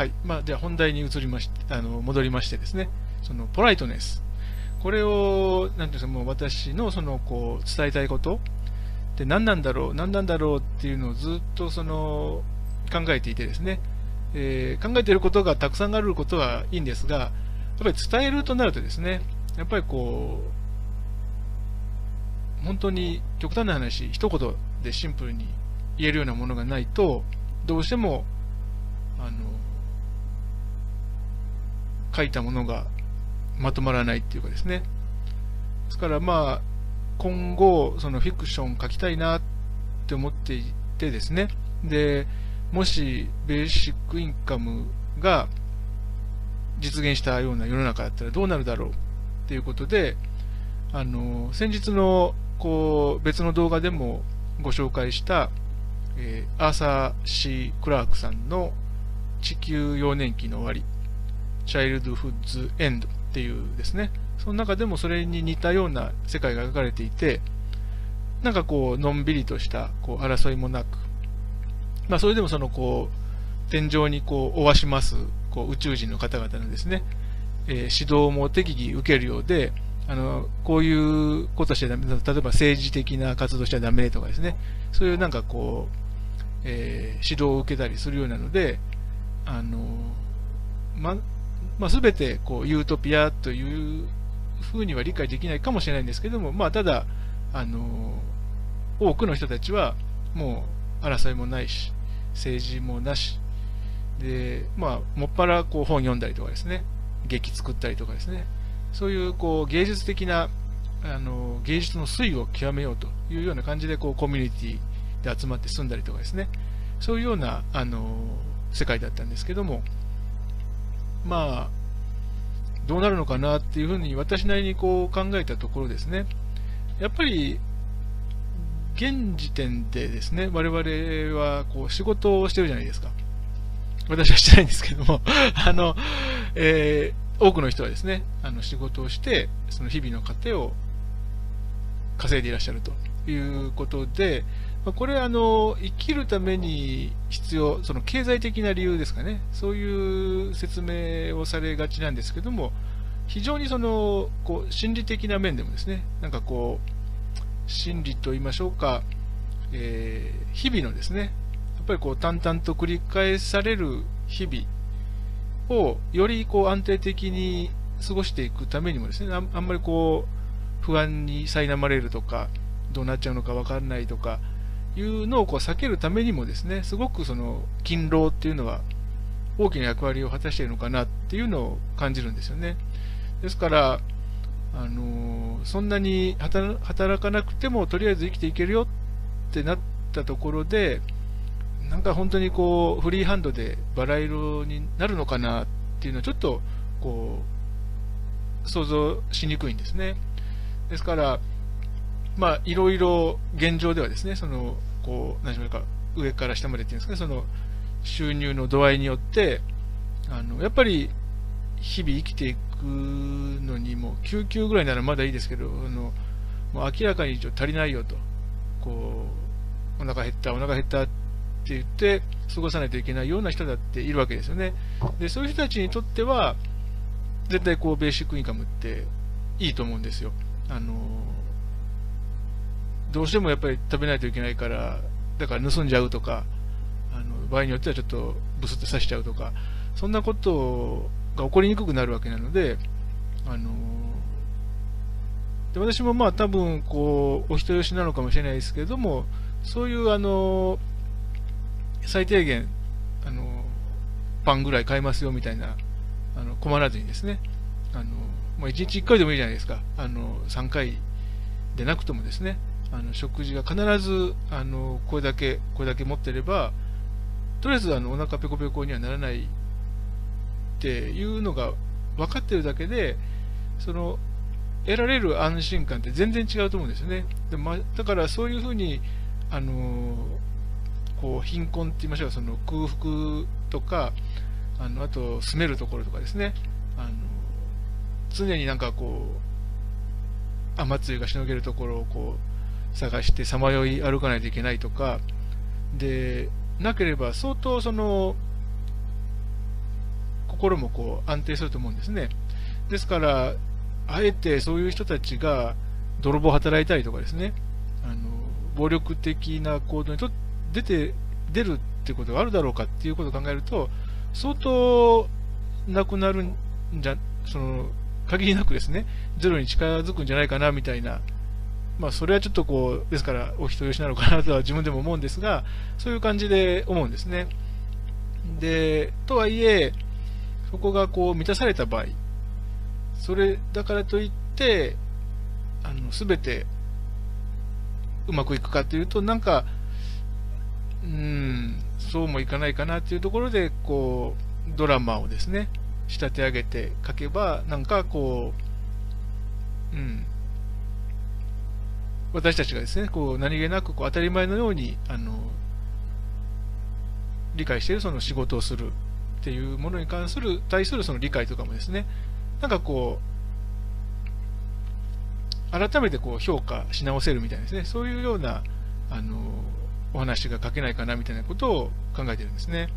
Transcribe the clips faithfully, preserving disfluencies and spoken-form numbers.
はい。まあ、じゃあ本題に移りましあの戻りましてですね、そのポライトネス。これを、なんていうんですか、もう私のそのこう伝えたいことって何なんだろう、何なんだろうっていうのをずっとその考えていてですね、えー、考えていることがたくさんあることはいいんですが、やっぱり伝えるとなるとですね、やっぱりこう、本当に極端な話、一言でシンプルに言えるようなものがないと、どうしても、あの、書いたものがまとまらないっていうかですね。ですからまあ、今後、そのフィクション書きたいなって思っていてですね、で、もしベーシックインカムが実現したような世の中だったらどうなるだろうっていうことで、あの先日のこう別の動画でもご紹介した、えー、アーサー・シー・クラークさんの「地球幼年期の終わり」「Childhood's End」っていうですね、その中でもそれに似たような世界が描かれていて、なんかこうのんびりとしたこう争いもなく、まあそれでもそのこう天井にこうおわしますこう宇宙人の方々のですね、えー、指導も適宜受けるようで、あのこういうことしちゃダメ、例えば政治的な活動しちゃダメとかですね、そういうなんかこう、えー、指導を受けたりするようなので、あのままあ、全てこうユートピアというふうには理解できないかもしれないんですけども、まあ、ただあの多くの人たちはもう争いもないし、政治もなしで、まあ、もっぱらこう本読んだりとかですね、劇作ったりとかですね、そういうこう芸術的なあの芸術の粋を極めようというような感じでこうコミュニティで集まって住んだりとかですね、そういうようなあの世界だったんですけども、まあどうなるのかなっていうふうに私なりにこう考えたところですね、やっぱり現時点でですね、我々はこう仕事をしてるじゃないですか。私はしてないんですけどもあの、えー、多くの人はですね、あの仕事をしてその日々の糧を稼いでいらっしゃるということで、これあの生きるために必要、その経済的な理由ですかね、そういう説明をされがちなんですけども、非常にそのこう心理的な面でもですね、なんかこう心理と言いましょうか、えー、日々のですね、やっぱりこう淡々と繰り返される日々をよりこう安定的に過ごしていくためにもですね、あんまりこう不安に苛まれるとか、どうなっちゃうのか分からないとかいうのをこう避けるためにもですね、すごくその勤労っていうのは大きな役割を果たしているのかなっていうのを感じるんですよね。ですから、あのそんなに働かなくてもとりあえず生きていけるよってなったところで、なんか本当にこうフリーハンドでバラ色になるのかなっていうのはちょっとこう想像しにくいんですね。ですからまあいろいろ現状ではですね、そのこう何でしょうか、上から下までっていうんですかね、その収入の度合いによってあのやっぱり日々生きていくのにも救急ぐらいならまだいいですけど、あのもう明らかに足りないよと、こうお腹減ったお腹減ったって言って過ごさないといけないような人だっているわけですよね。でそういう人たちにとっては絶対こうベーシックインカムっていいと思うんですよ。あのどうしてもやっぱり食べないといけないから、だから盗んじゃうとか、あの場合によってはちょっとブスッと刺しちゃうとか、そんなことが起こりにくくなるわけなので、あので私もまあ多分こうお人よしなのかもしれないですけども、そういうあの最低限あのパンぐらい買えますよみたいな、あの困らずにですね、あのまあ、いちにちいっかいでもいいじゃないですか、あのさんかいでなくともですね、あの食事が必ずあのこれだけこれだけ持ってればとりあえずあのお腹ペコペコにはならないっていうのが分かってるだけで、その得られる安心感って全然違うと思うんですよね。で、まあ、だからそういうふうにあのこう貧困って言いましょう、その空腹とか あのあと住めるところとかですね、あの常になんかこう雨露がしのげるところをこう探してさまよい歩かないといけないとかでなければ、相当その心もこう安定すると思うんですね。ですからあえてそういう人たちが泥棒を働いたりとかですね、あの暴力的な行動にと出て出るっていうことがあるだろうかっていうことを考えると、相当なくなるんじゃ、その限りなくですね、ゼロに近づくんじゃないかなみたいな、まあ、それはちょっとこうですからお人よしなのかなとは自分でも思うんですが、そういう感じで思うんですね。でとはいえそこがこう満たされた場合、それだからといってあの全てうまくいくかというと、なんかうーんそうもいかないかなというところで、こうドラマをですね仕立て上げて書けば、なんかこう、うん、私たちがですねこう何気なくこう当たり前のようにあの理解しているその仕事をするっていうものに関する対するその理解とかもですね、なんかこう改めてこう評価し直せるみたいなですね、そういうようなあのお話が書けないかなみたいなことを考えてるんですね。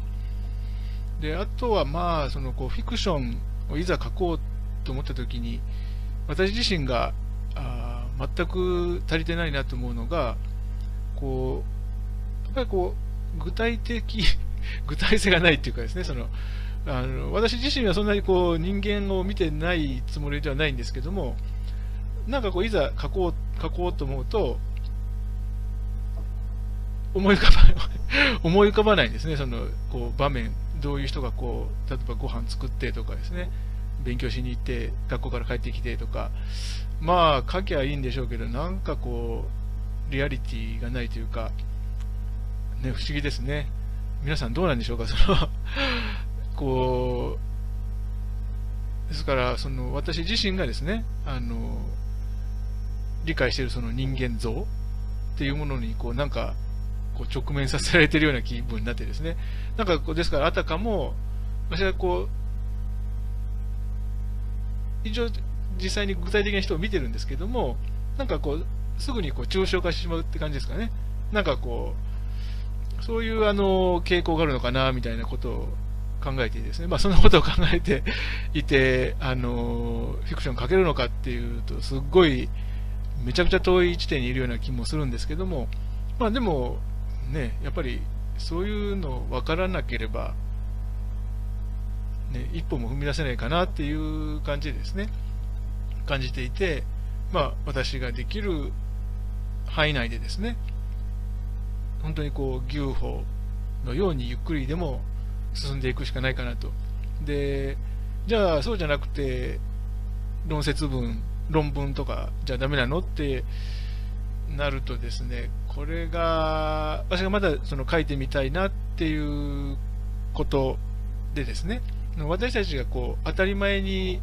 であとはまあそのこうフィクションをいざ書こうと思った時に、私自身があ全く足りてないなと思うのが、こうやっぱりこう具体的具体性がないっていうかですね、そのあの私自身はそんなにこう人間を見てないつもりではないんですけども、なんかこういざ書こう書こうと思うと思い浮かば思い浮かばないんですね。そのこう場面、どういう人がこう例えばご飯作ってとかですね、勉強しに行って学校から帰ってきてとか、まあ書きゃいいんでしょうけど、なんかこうリアリティがないというかね、不思議ですね。皆さんどうなんでしょうか。そのこうですからその私自身がですねあの理解しているその人間像っていうものにこうなんかこう直面させられているような気分になってですね、なんかこうですからあたかも私はこう一応実際に具体的な人を見てるんですけども、なんかこうすぐにこう抽象化してしまうって感じですかね。なんかこうそういうあの傾向があるのかなみたいなことを考えてですね、まあそんなことを考えていてあのフィクション書けるのかっていうと、すっごいめちゃくちゃ遠い地点にいるような気もするんですけども、まあでもね、やっぱりそういうの分からなければ、ね、一歩も踏み出せないかなっていう感じですね、感じていて、まあ、私ができる範囲内でですね、本当にこう牛歩のようにゆっくりでも進んでいくしかないかなと。でじゃあそうじゃなくて論説文論文とかじゃダメなのってなるとですね、これが私がまだその書いてみたいなっていうことでですね、私たちがこう当たり前に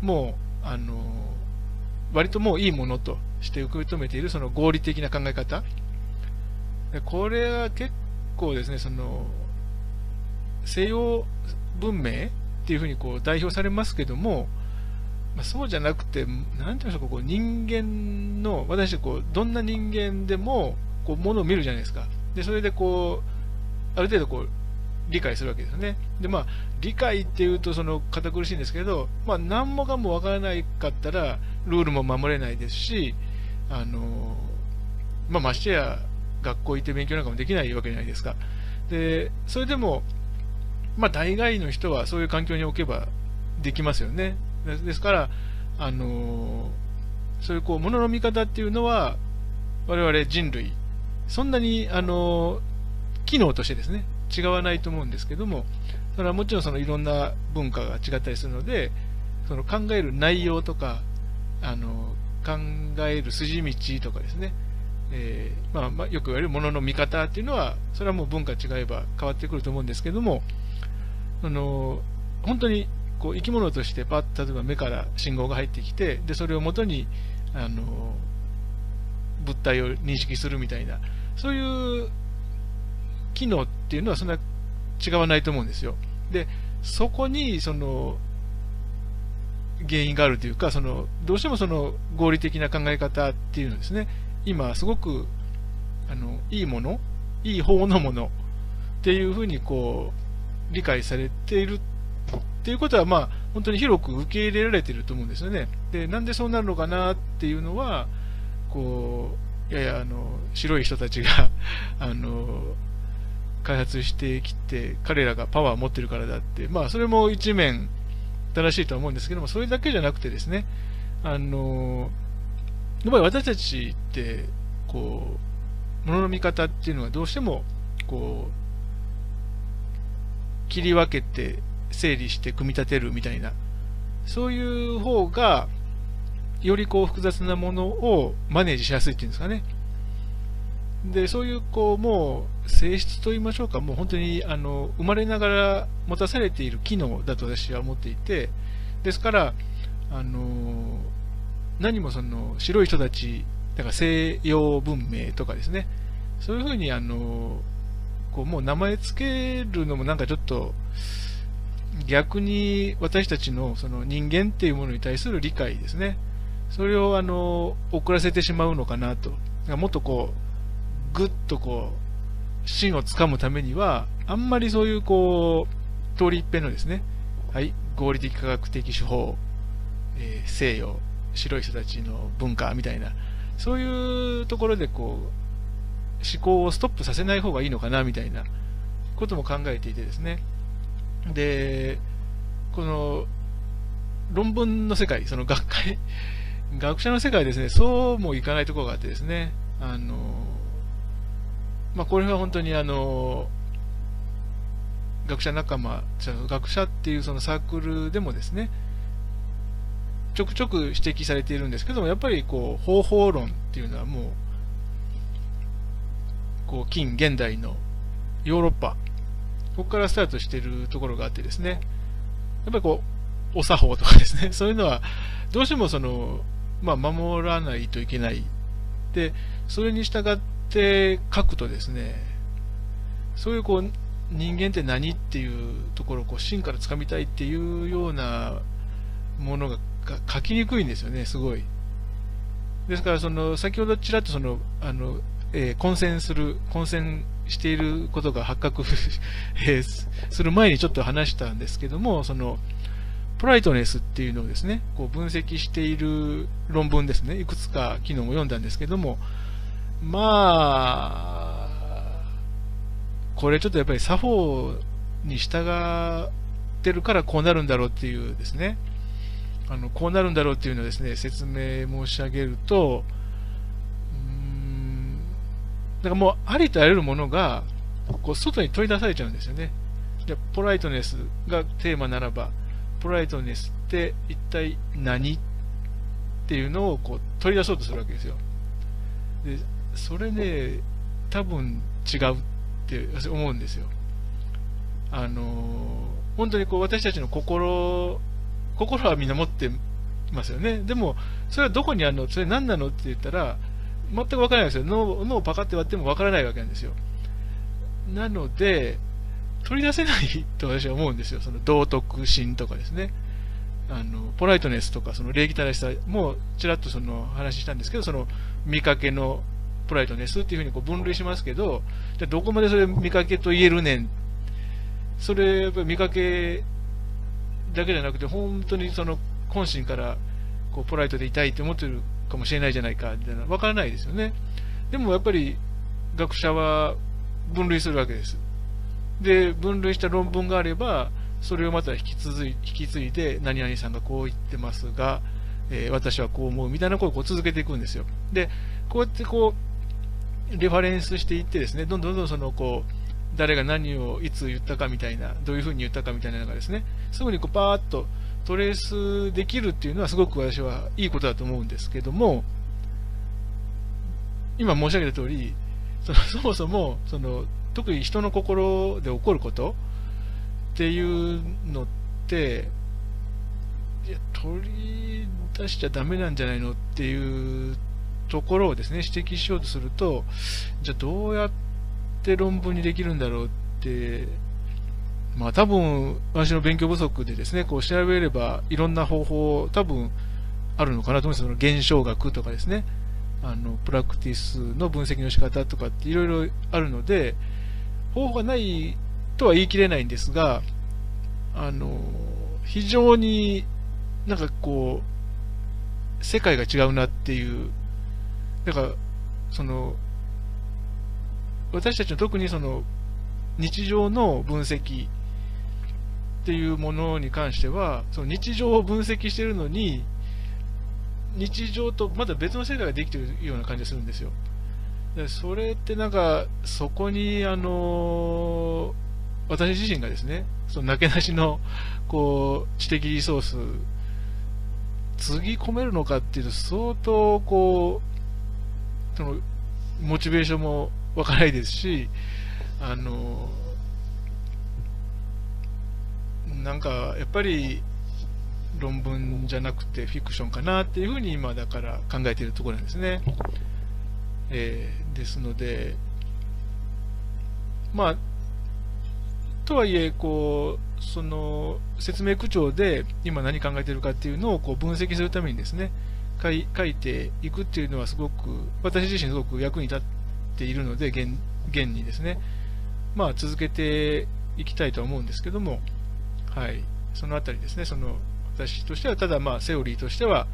もうあの割ともういいものとして受け止めているその合理的な考え方、これは結構ですねその西洋文明っていうふうにこう代表されますけども、そうじゃなくて、なんていうんでしょう、こう人間の、私こうどんな人間でもこうものを見るじゃないですか。でそれでこうある程度こう理解するわけですよね。でまあ理解っていうとその堅苦しいんですけど、まあ何もかもわからないかったらルールも守れないですし、あのまあましてや学校行って勉強なんかもできないわけじゃないですか。でそれでもまあ大概の人はそういう環境に置けばできますよね。ですから、あのー、そういうこうものの見方っていうのは我々人類そんなに、あのー、機能としてですね違わないと思うんですけども、それはもちろんそのいろんな文化が違ったりするので、その考える内容とか、あのー、考える筋道とかですね、えーまあまあ、よく言われるものの見方っていうのはそれはもう文化違えば変わってくると思うんですけども、あのー、本当にこう生き物としてパッと例えば目から信号が入ってきて、でそれをもとにあの物体を認識するみたいな、そういう機能っていうのはそんな違わないと思うんですよ。でそこにその原因があるというか、そのどうしてもその合理的な考え方っていうのですね、今すごくあのいいものいい方のものっていうふうにこう理解されているってっていうことは、まあ、本当に広く受け入れられていると思うんですよね。で、なんでそうなるのかなっていうのは、こう、ややあの白い人たちがあの開発してきて、彼らがパワーを持ってるからだって、まあ、それも一面正しいとは思うんですけども、それだけじゃなくてですね、あのやっぱり私たちって、こう、ものの見方っていうのはどうしても、こう、切り分けて、整理して組み立てるみたいな、そういう方が、よりこう複雑なものをマネージしやすいっていうんですかね。で、そういう、こう、もう、性質と言いましょうか、もう本当に、あの、生まれながら持たされている機能だと私は思っていて、ですから、あの、何もその白い人たち、だから西洋文明とかですね、そういうふうにあのこうもう名前つけるのもなんかちょっと逆に私たちのその人間っていうものに対する理解ですね、それをあの遅らせてしまうのかなと、もっとこうぐっとこう芯をつかむためには、あんまりそういうこう通り一遍のですね、はい、合理的科学的手法、えー、西洋白い人たちの文化みたいな、そういうところでこう思考をストップさせない方がいいのかなみたいなことも考えていてですね。で、この論文の世界、その学会学者の世界ですね、そうもいかないところがあってですね、あのまあ、これは本当にあの学者仲間、学者っていうそのサークルでもですね、ちょくちょく指摘されているんですけども、やっぱりこう方法論っていうのはもうこう近現代のヨーロッパ、ここからスタートしているところがあってですね、やっぱりこうお作法とかですね、そういうのはどうしてもその、まあ、守らないといけない。で、それに従って書くとですね、そういうこう人間って何っていうところをこう芯からつかみたいっていうようなものが書きにくいんですよね、すごい。ですから、その先ほどちらっとそのあの、えー、混戦する混戦していることが発覚する前にちょっと話したんですけども、そのポライトネスっていうのをですね、こう分析している論文ですね、いくつか昨日も読んだんですけども、まあこれちょっとやっぱり作法に従ってるからこうなるんだろうっていうですね、あのこうなるんだろうっていうのをですね、説明申し上げると、うーん、だからもうありとあらゆるものがこう外に取り出されちゃうんですよね。じゃあポライトネスがテーマならば、ポライトネスって一体何っていうのをこう取り出そうとするわけですよ。で、それね、多分違うって思うんですよ。あの本当にこう私たちの心心はみんな持ってますよね。でも、それはどこにあるの、それ何なのって言ったら、全く分からないですよ。脳、脳をパカって割っても分からないわけなんですよ。なので、取り出せないと私は思うんですよ。その道徳心とかですね、あのポライトネスとか、その礼儀正しさもちらっとその話したんですけど、その見かけのポライトネスっていうふうにこう分類しますけど、じゃあどこまでそれ見かけと言えるねん。それ、やっぱり見かけだけじゃなくて、本当にその本心からこうポライトでいたいと思ってるかもしれないじゃないかみたいな、分からないですよね。でもやっぱり学者は分類するわけです。で、分類した論文があれば、それをまた引き続い引き継いで、何々さんがこう言ってますが、えー、私はこう思うみたいなことをこう続けていくんですよ。で、こうやってこうレファレンスしていってですね、どんどんどんどんそのこう誰が何をいつ言ったかみたいな、どういうふうに言ったかみたいなのがですね、すぐにこうパーッとトレースできるっていうのはすごく私はいいことだと思うんですけども、今申し上げた通り、そのそもそもその特に人の心で起こることっていうのって、いや取り出しちゃダメなんじゃないのっていうところをですね、指摘しようとすると、じゃあどうやってで論文にできるんだろうって、まあ、多分私の勉強不足でですね、こう調べればいろんな方法多分あるのかなと思います。その現象学とかですね、あのプラクティスの分析の仕方とかっていろいろあるので、方法がないとは言い切れないんですが、あの非常になんかこう世界が違うなっていう、なんかその私たちの特にその日常の分析っていうものに関しては、その日常を分析してるのに日常とまだ別の世界ができてるような感じがするんですよ。でそれってなんかそこにあの私自身がですね、そのなけなしのこう知的リソースつぎ込めるのかっていうと、相当こうそのモチベーションもわからないですし、あのなんかやっぱり論文じゃなくてフィクションかなっていうふうに今だから考えているところなんですね。えー、ですのでまあとはいえこうその説明口調で今何考えているかっていうのをこう分析するためにですね書い、書いていくっていうのはすごく私自身すごく役に立っているので、現現にですねまあ続けていきたいとは思うんですけども、はい、そのあたりですね、その私としてはただまあセオリーとしては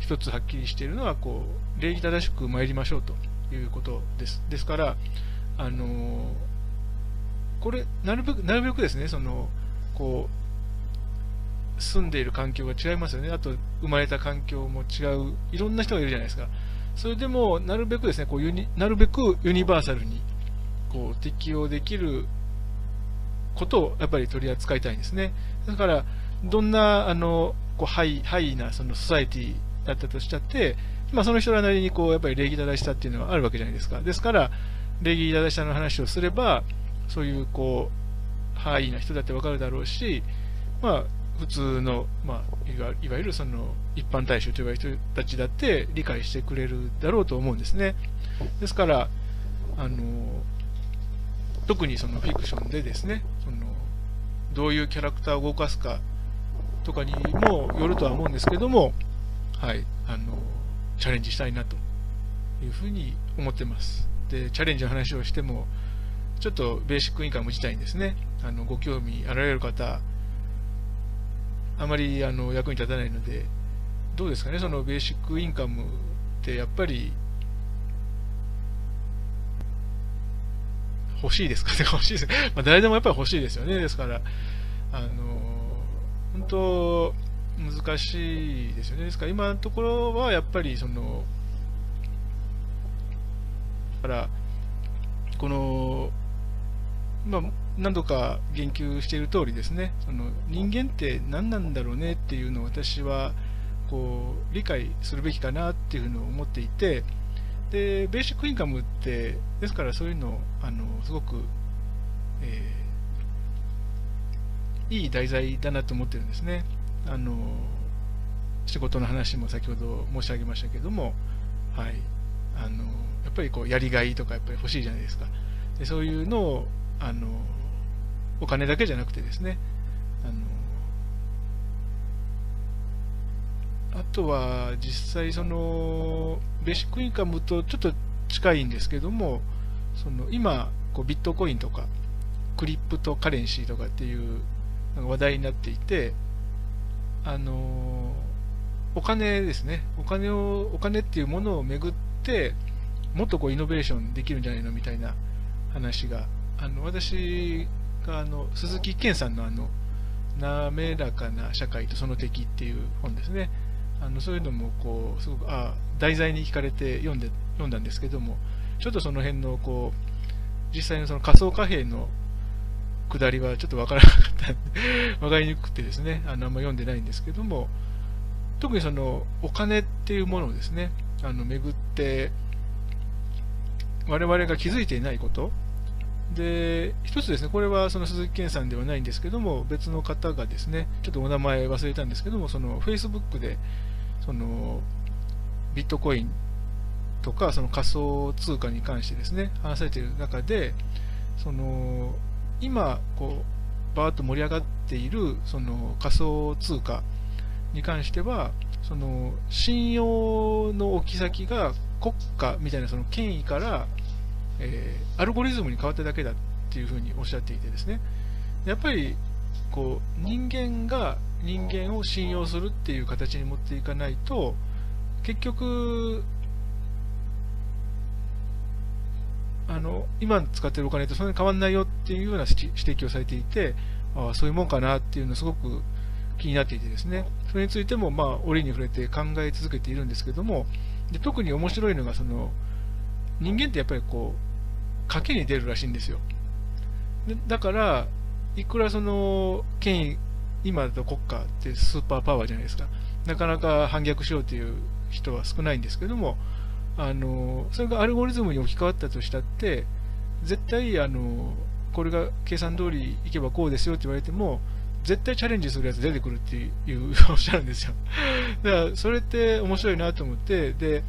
一つはっきりしているのはこう礼儀正しく参りましょうということです。ですからあのこれなるべくなるべくですね、そのこう住んでいる環境が違いますよね。あと生まれた環境も違う、いろんな人がいるじゃないですか。それでもなるべくですねこうユニなるべくユニバーサルにこう適用できることをやっぱり取り扱いたいんですね。だからどんなあのこうハイハイなそのソサイティだったとしちゃって、まあ、その人らなりにこうやっぱり礼儀正しさっていうのはあるわけじゃないですか。ですから礼儀正しさの話をすればそういうこうハイな人だってわかるだろうし、まあ、普通の、まあ、いわゆるその一般大衆と呼ばれる人たちだって理解してくれるだろうと思うんですね。ですからあの特にそのフィクションでですねそのどういうキャラクターを動かすかとかにもよるとは思うんですけども、はい、あのチャレンジしたいなというふうに思ってます。でチャレンジの話をしてもちょっとベーシックインカム自体にですねあのご興味あられる方あまりあの役に立たないので、どうですかね、そのベーシックインカムってやっぱり欲しいですかね欲しいですまあ誰でもやっぱり欲しいですよね。ですからあの本当難しいですよね。ですから今のところはやっぱりそのだからこの、まあ、何度か言及している通りですね、その人間って何なんだろうねっていうのを私はこう理解するべきかなっていうのを思っていて、でベーシックインカムってですからそういうのをあのすごく、えーいい題材だなと思ってるんですね。あの仕事の話も先ほど申し上げましたけども、はい、あのやっぱりこうやりがいとかやっぱり欲しいじゃないですか。でそういうのをあのお金だけじゃなくてですね、あのあとは実際そのベーシックインカムとちょっと近いんですけども、その今こうビットコインとかクリプトカレンシーとかっていう話題になっていて、あのお金ですね、お金をお金っていうものをめぐってもっとこうイノベーションできるんじゃないのみたいな話が、あの私があの鈴木健さんのあの滑らかな社会とその敵っていう本ですね、あのそういうのもこうすごくあ題材に惹かれて読んで読んだんですけども、ちょっとその辺のこう実際のその仮想貨幣の下りはちょっと分からなかった分かりにくくてですね、あのあんま読んでないんですけども、特にそのお金っていうものをですねあの巡って我々が気づいていないことで一つですね、これはその鈴木健さんではないんですけども別の方がですね、ちょっとお名前忘れたんですけども、そのフェイスブックでそのビットコインとかその仮想通貨に関してですね話されている中で、その今こうバーッと盛り上がっているその仮想通貨に関してはその信用の置き先が国家みたいなその権威からえアルゴリズムに変わっただけだっていうふうにおっしゃっていてですね、やっぱりこう人間が人間を信用するっていう形に持っていかないと、結局あの今使ってるお金とそんなに変わらないよっていうような指摘をされていて、ああそういうもんかなっていうのがすごく気になっていてですね、それについてもまあ折に触れて考え続けているんですけども、で特に面白いのが、その人間ってやっぱりこう賭けに出るらしいんですよ。でだからいくらその権威、今だと国家ってスーパーパワーじゃないですか、なかなか反逆しようという人は少ないんですけども、あのそれがアルゴリズムに置き換わったとしたって、絶対あのこれが計算通りいけばこうですよって言われても、絶対チャレンジするやつ出てくるっていうおっしゃるんですよ。だからそれって面白いなと思って、で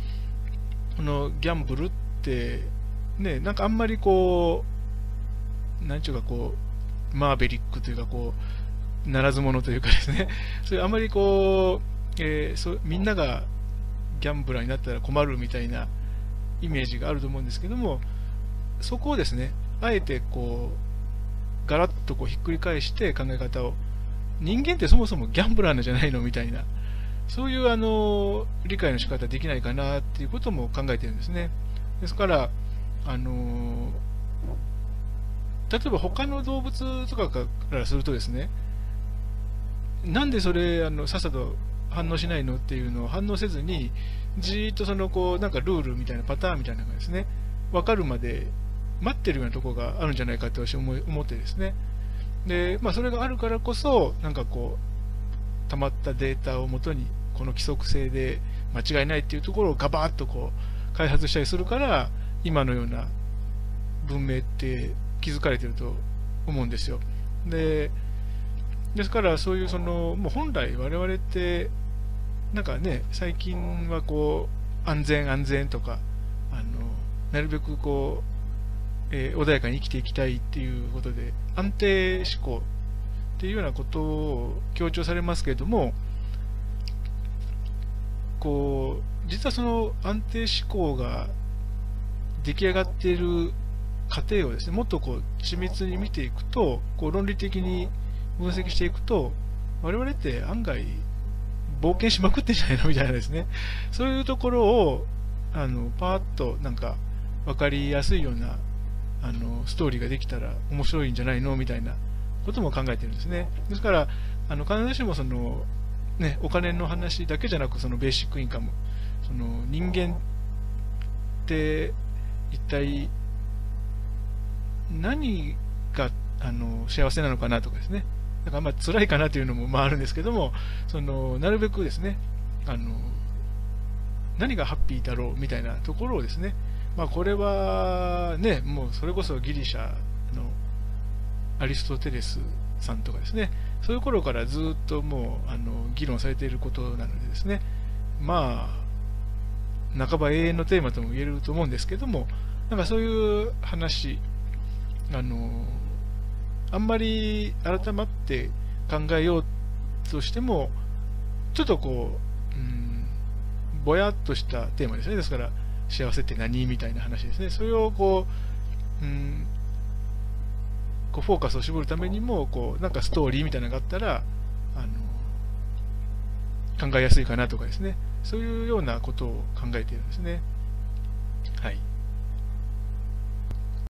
このギャンブルってね、なんかあんまりこう何ちゅうかこうマーベリックというか、こうならず者というかですね、それあんまりこう、えー、そみんながギャンブラーになったら困るみたいなイメージがあると思うんですけども、そこをですねあえてこうガラッとこうひっくり返して考え方を、人間ってそもそもギャンブラーなんじゃないのみたいな、そういうあの理解の仕方できないかなっていうことも考えてるんですね。ですからあの例えば他の動物とかからするとですね、なんでそれあのさっさと反応しないのっていうのを反応せずに、じーっとそのこうなんかルールみたいなパターンみたいなのがですね分かるまで待ってるようなところがあるんじゃないかって私思い思ってですね、で、まあ、それがあるからこそなんかこうたまったデータをもとにこの規則性で間違いないっていうところをガバッとこう開発したりするから、今のような文明って気づかれてると思うんですよ。でですからそういうそのもう本来我々ってなんかね、最近はこう安全安全とか、あのなるべくこう、えー、穏やかに生きていきたいっていうことで安定思考っていうようなことを強調されますけれども、こう実はその安定思考が出来上がっている過程をですねもっとこう緻密に見ていくと、こう論理的に分析していくと、我々って案外冒険しまくってんじゃないのみたいなですね、そういうところをあのパーッとなんか分かりやすいようなあのストーリーができたら面白いんじゃないのみたいなことも考えてるんですね。ですからあの必ずしもその、ね、お金の話だけじゃなく、そのベーシックインカム、その人間って一体何があの幸せなのかなとかですね、なんかあんま辛いかなというのもまああるんですけども、そのなるべくですねあの何がハッピーだろうみたいなところをですね、まあ、これはねもうそれこそギリシャのアリストテレスさんとかですね、そういう頃からずっともうあの議論されていることなのでですね、まあ半ば永遠のテーマとも言えると思うんですけども、なんかそういう話あのあんまり改まって考えようとしてもちょっとこう、うん、ぼやっとしたテーマですね。ですから幸せって何みたいな話ですね。それをこう、うん、こうフォーカスを絞るためにもこうなんかストーリーみたいなのがあったらあの考えやすいかなとかですね、そういうようなことを考えているんですね。はい。